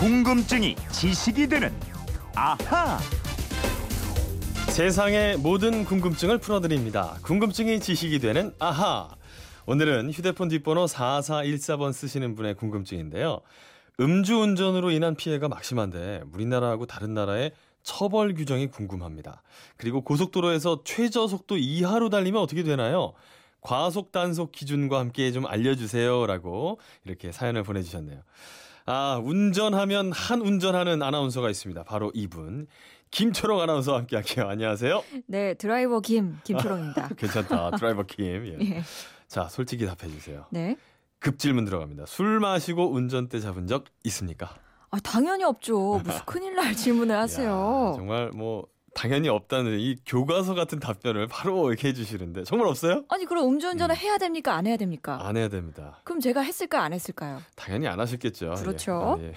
궁금증이 지식이 되는 아하. 세상의 모든 궁금증을 풀어드립니다. 궁금증이 지식이 되는 아하. 오늘은 휴대폰 뒷번호 4414번 쓰시는 분의 궁금증인데요. 음주운전으로 인한 피해가 막심한데 우리나라하고 다른 나라의 처벌 규정이 궁금합니다. 그리고 고속도로에서 최저속도 이하로 달리면 어떻게 되나요? 과속 단속 기준과 함께 좀 알려주세요라고 이렇게 사연을 보내주셨네요. 아, 운전하면 한 운전하는 아나운서가 있습니다. 바로 이분. 김초롱 아나운서와 함께할게요. 안녕하세요. 네, 드라이버 김초롱입니다. 괜찮다. 드라이버 김. 예. 예. 자, 솔직히 답해 주세요. 네. 급질문 들어갑니다. 술 마시고 운전대 잡은 적 있습니까? 아, 당연히 없죠. 무슨 큰일 날 질문을 하세요. 야, 정말 뭐 당연히 없다는 이 교과서 같은 답변을 바로 이렇게 해주시는데 정말 없어요? 아니, 그럼 음주운전을 해야 됩니까? 안 해야 됩니까? 안 해야 됩니다. 그럼 제가 했을까요? 안 했을까요? 당연히 안 하셨겠죠. 그렇죠. 예. 아, 예.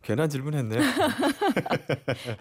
괜한 질문했네요.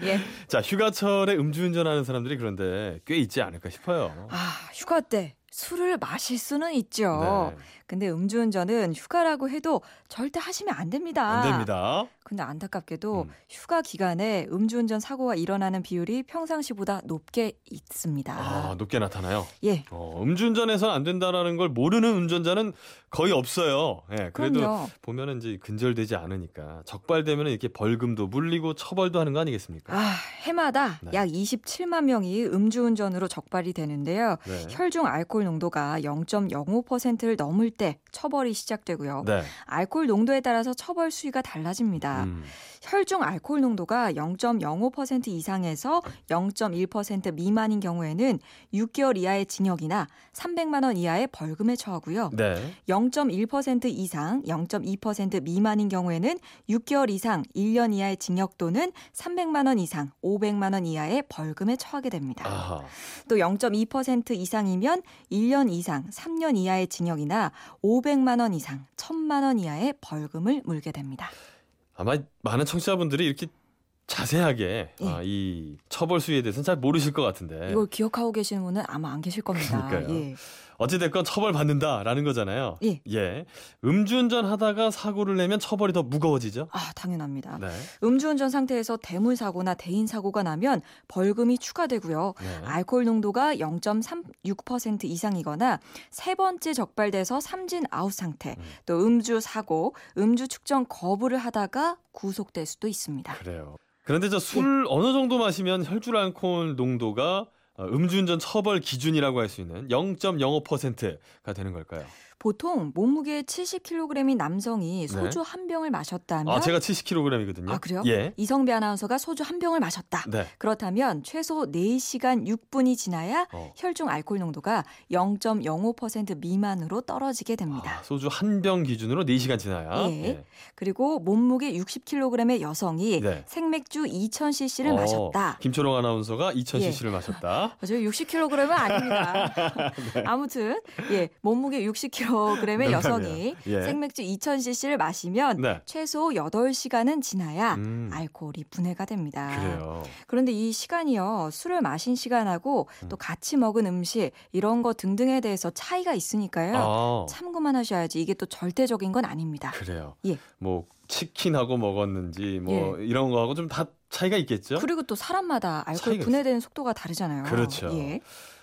예. 자, 휴가철에 음주운전하는 사람들이 그런데 꽤 있지 않을까 싶어요. 아, 휴가 때 술을 마실 수는 있죠. 네. 근데 음주운전은 휴가라고 해도 절대 하시면 안 됩니다. 안 됩니다. 근데 안타깝게도 휴가 기간에 음주운전 사고가 일어나는 비율이 평상시보다 높게 있습니다. 아, 높게 나타나요? 예. 음주운전에서는 안 된다라는 걸 모르는 운전자는 거의 없어요. 예, 그래도 그럼요. 보면은 이제 근절되지 않으니까 적발되면 이렇게 벌금도 물리고 처벌도 하는 거 아니겠습니까? 아, 해마다 네. 약 27만 명이 음주운전으로 적발이 되는데요. 네. 혈중 알코올 농도가 0.05%를 넘을 때 처벌이 시작되고요. 네. 알코올 농도에 따라서 처벌 수위가 달라집니다. 혈중 알코올 농도가 0.05% 이상에서 0.1% 미만인 경우에는 6개월 이하의 징역이나 300만 원 이하의 벌금에 처하고요. 네. 0.1% 이상, 0.2% 미만인 경우에는 6개월 이상, 1년 이하의 징역 또는 300만 원 이상, 500만 원 이하의 벌금에 처하게 됩니다. 아하. 또 0.2% 이상이면 1년 이상, 3년 이하의 징역이나 500만 원 이상, 1000만 원 이하의 벌금을 물게 됩니다. 아마 많은 청취자분들이 이렇게 자세하게 예. 아, 이 처벌 수위에 대해서는 잘 모르실 것 같은데 이걸 기억하고 계시는 분은 아마 안 계실 겁니다. 그러니까요. 예. 어찌됐건 처벌받는다라는 거잖아요. 예. 예. 음주운전 하다가 사고를 내면 처벌이 더 무거워지죠? 아, 당연합니다. 네. 음주운전 상태에서 대물사고나 대인사고가 나면 벌금이 추가되고요. 네. 알코올 농도가 0.36% 이상이거나 세 번째 적발돼서 삼진 아웃 상태, 또 음주사고, 음주 측정 거부를 하다가 구속될 수도 있습니다. 그래요. 그런데 저 술 어느 정도 마시면 혈중 알코올 농도가 음주운전 처벌 기준이라고 할 수 있는 0.05%가 되는 걸까요? 보통 몸무게 70kg인 남성이 소주 네. 한 병을 마셨다면 아, 제가 70kg이거든요. 아, 그래요? 예. 이성배 아나운서가 소주 한 병을 마셨다. 네. 그렇다면 최소 4시간 6분이 지나야 혈중 알코올 농도가 0.05% 미만으로 떨어지게 됩니다. 아, 소주 한 병 기준으로 4시간 지나야. 예. 예. 그리고 몸무게 60kg의 여성이 네. 생맥주 2000cc를 마셨다. 김초롱 아나운서가 2000cc를 예. 마셨다. 저 60kg은 아닙니다. 네. 아무튼 예, 몸무게 60kg의 여성이 예. 생맥주 2000cc를 마시면 네. 최소 8시간은 지나야 알코올이 분해가 됩니다. 그래요. 그런데 이 시간이요. 술을 마신 시간하고 또 같이 먹은 음식 이런 거 등등에 대해서 차이가 있으니까요. 아. 참고만 하셔야지 이게 또 절대적인 건 아닙니다. 그래요. 예. 뭐 치킨하고 먹었는지 뭐 예. 이런 거하고 좀 다 차이가 있겠죠. 그리고 또 사람마다 알코올 분해되는 속도가 다르잖아요. 그렇죠. 예.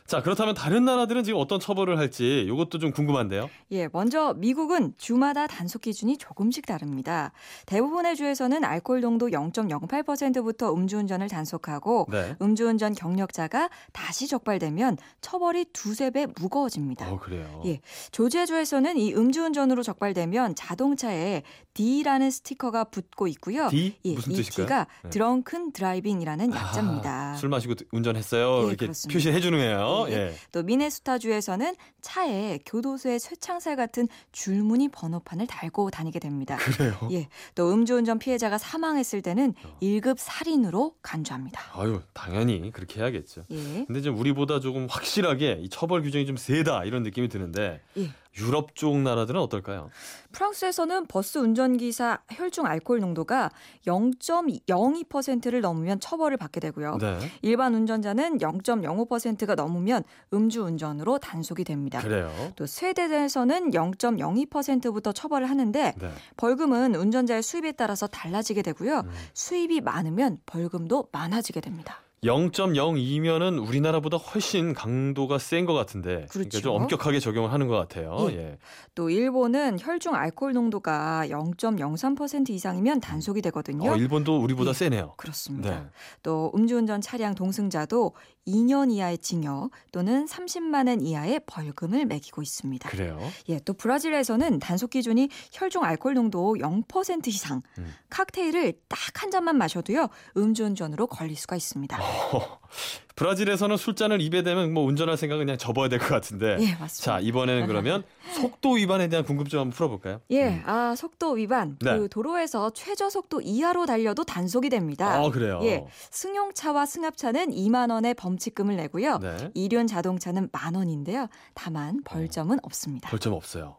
자, 그렇다면 다른 나라들은 지금 어떤 처벌을 할지 이것도 좀 궁금한데요. 예, 먼저 미국은 주마다 단속 기준이 조금씩 다릅니다. 대부분의 주에서는 알코올 농도 0.08%부터 음주운전을 단속하고 네. 음주운전 경력자가 다시 적발되면 처벌이 2~3배 무거워집니다. 그래요. 예, 조지아 주에서는 이 음주운전으로 적발되면 자동차에 D라는 스티커가 붙고 있고요. D? 예, 무슨 뜻일까요? 이 D가 네. 드렁큰 드라이빙이라는 약자입니다. 술 마시고 운전했어요. 예, 이렇게 그렇습니다. 표시해주는 거예요. 예. 또 미네소타 주에서는 차에 교도소의 쇠창살 같은 줄무늬 번호판을 달고 다니게 됩니다. 그래요? 예. 또 음주운전 피해자가 사망했을 때는 1급 살인으로 간주합니다. 아유, 당연히 그렇게 해야겠죠. 예. 근데 좀 우리보다 조금 확실하게 이 처벌 규정이 좀 세다 이런 느낌이 드는데 예. 유럽 쪽 나라들은 어떨까요? 프랑스에서는 버스 운전기사 혈중 알코올 농도가 0.02%를 넘으면 처벌을 받게 되고요. 네. 일반 운전자는 0.05%가 넘으면 음주운전으로 단속이 됩니다. 그래요. 또 스웨덴에서는 0.02%부터 처벌을 하는데 네. 벌금은 운전자의 수입에 따라서 달라지게 되고요. 수입이 많으면 벌금도 많아지게 됩니다. 0.02면은 우리나라보다 훨씬 강도가 센 것 같은데 그렇죠. 그러니까 좀 엄격하게 적용을 하는 것 같아요. 예. 예. 또 일본은 혈중 알코올 농도가 0.03% 이상이면 단속이 되거든요. 일본도 우리보다 예. 세네요. 그렇습니다. 네. 또 음주운전 차량 동승자도 2년 이하의 징역 또는 30만 엔 이하의 벌금을 매기고 있습니다. 그래요? 예. 또 브라질에서는 단속 기준이 혈중 알코올 농도 0% 이상 칵테일을 딱 한 잔만 마셔도요 음주운전으로 걸릴 수가 있습니다. 브라질에서는 술잔을 입에 대면 뭐 운전할 생각은 그냥 접어야 될 것 같은데. 예, 맞습니다. 자, 이번에는 그러면 속도 위반에 대한 궁금증 한번 풀어볼까요? 예, 아 속도 위반. 네. 그 도로에서 최저 속도 이하로 달려도 단속이 됩니다. 아, 그래요? 예, 승용차와 승합차는 2만 원의 범칙금을 내고요. 네. 이륜 자동차는 10,000원인데요. 다만 벌점은 없습니다. 벌점 없어요.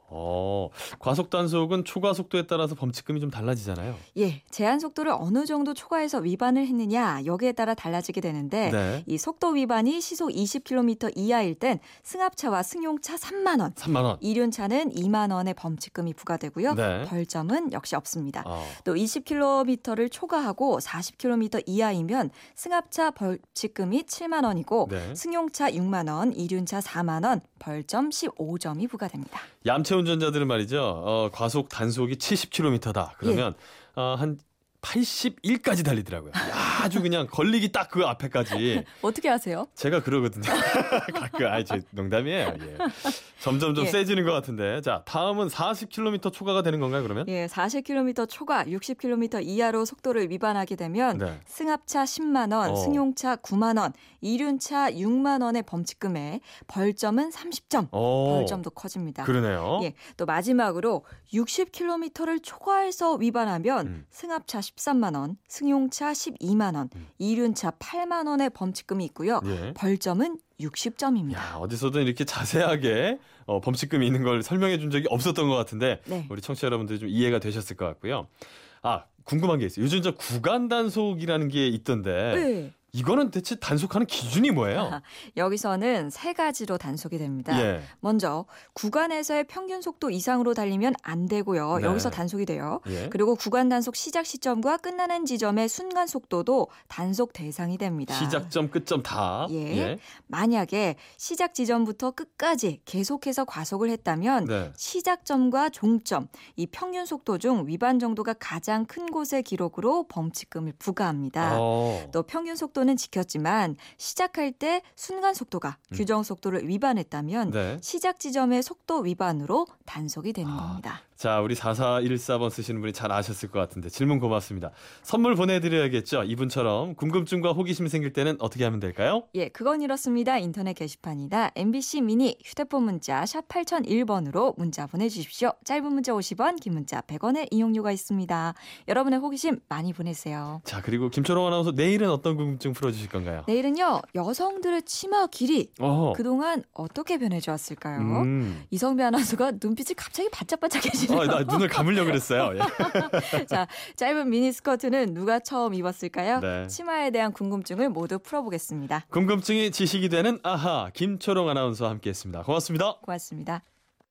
과속 단속은 초과 속도에 따라서 범칙금이 좀 달라지잖아요. 예, 제한 속도를 어느 정도 초과해서 위반을 했느냐 여기에 따라 달라지게 되는데 네. 이 속도 위반이 시속 20km 이하일 땐 승합차와 승용차 3만 원, 3만 원, 이륜차는 2만 원의 범칙금이 부과되고요. 네. 벌점은 역시 없습니다. 또 20km를 초과하고 40km 이하이면 승합차 벌칙금이 7만 원이고 네. 승용차 6만 원, 이륜차 4만 원, 벌점 15점이 부과됩니다. 얌체 운전자들은 말이죠. 과속 단속이 70km다. 그러면 예. 한 81까지 달리더라고요. 아주 그냥 걸리기 딱 그 앞에까지. 어떻게 하세요? 제가 그러거든요. 가끔. 제 농담이에요. 예. 점점 좀 예. 세지는 것 같은데. 자, 다음은 40km 초과가 되는 건가요, 그러면? 예, 40km 초과, 60km 이하로 속도를 위반하게 되면 네. 승합차 10만 원, 승용차 9만 원, 이륜차 6만 원의 범칙금에 벌점은 30점. 벌점도 커집니다. 그러네요. 예. 또 마지막으로 60km를 초과해서 위반하면 승합차 13만 원, 승용차 12만 원, 이륜차 8만 원의 범칙금이 있고요. 예. 벌점은 60점입니다. 야, 어디서든 이렇게 자세하게 범칙금이 있는 걸 설명해 준 적이 없었던 것 같은데 네. 우리 청취자 여러분들이 좀 이해가 되셨을 것 같고요. 아, 궁금한 게 있어요. 요즘 저 구간 단속이라는 게 있던데 네. 이거는 대체 단속하는 기준이 뭐예요? 여기서는 3가지로 단속이 됩니다. 예. 먼저 구간에서의 평균 속도 이상으로 달리면 안 되고요. 네. 여기서 단속이 돼요. 예. 그리고 구간 단속 시작 시점과 끝나는 지점의 순간 속도도 단속 대상이 됩니다. 시작점, 끝점 다. 예. 예. 만약에 시작 지점부터 끝까지 계속해서 과속을 했다면 네. 시작점과 종점, 이 평균 속도 중 위반 정도가 가장 큰 곳의 기록으로 범칙금을 부과합니다. 또 평균 속도 는 지켰지만 시작할 때 순간 속도가 규정 속도를 위반했다면 네. 시작 지점의 속도 위반으로 단속이 되는 겁니다. 자, 우리 4414번 쓰시는 분이 잘 아셨을 것 같은데 질문 고맙습니다. 선물 보내드려야겠죠? 이분처럼 궁금증과 호기심 생길 때는 어떻게 하면 될까요? 예, 그건 이렇습니다. 인터넷 게시판이나 MBC 미니 휴대폰 문자 샵 8001번으로 문자 보내주십시오. 짧은 문자 50원, 긴 문자 100원의 이용료가 있습니다. 여러분의 호기심 많이 보내세요. 자, 그리고 김철호 아나운서 내일은 어떤 궁금증 풀어주실 건가요? 내일은요. 여성들의 치마 길이 그동안 어떻게 변해주었을까요? 이성배 아나운서가 눈빛이 갑자기 반짝반짝해지네요. 나 눈을 감으려고 그랬어요. 예. 자, 짧은 미니스커트는 누가 처음 입었을까요? 네. 치마에 대한 궁금증을 모두 풀어보겠습니다. 궁금증이 지식이 되는 아하, 김초롱 아나운서와 함께했습니다. 고맙습니다. 고맙습니다.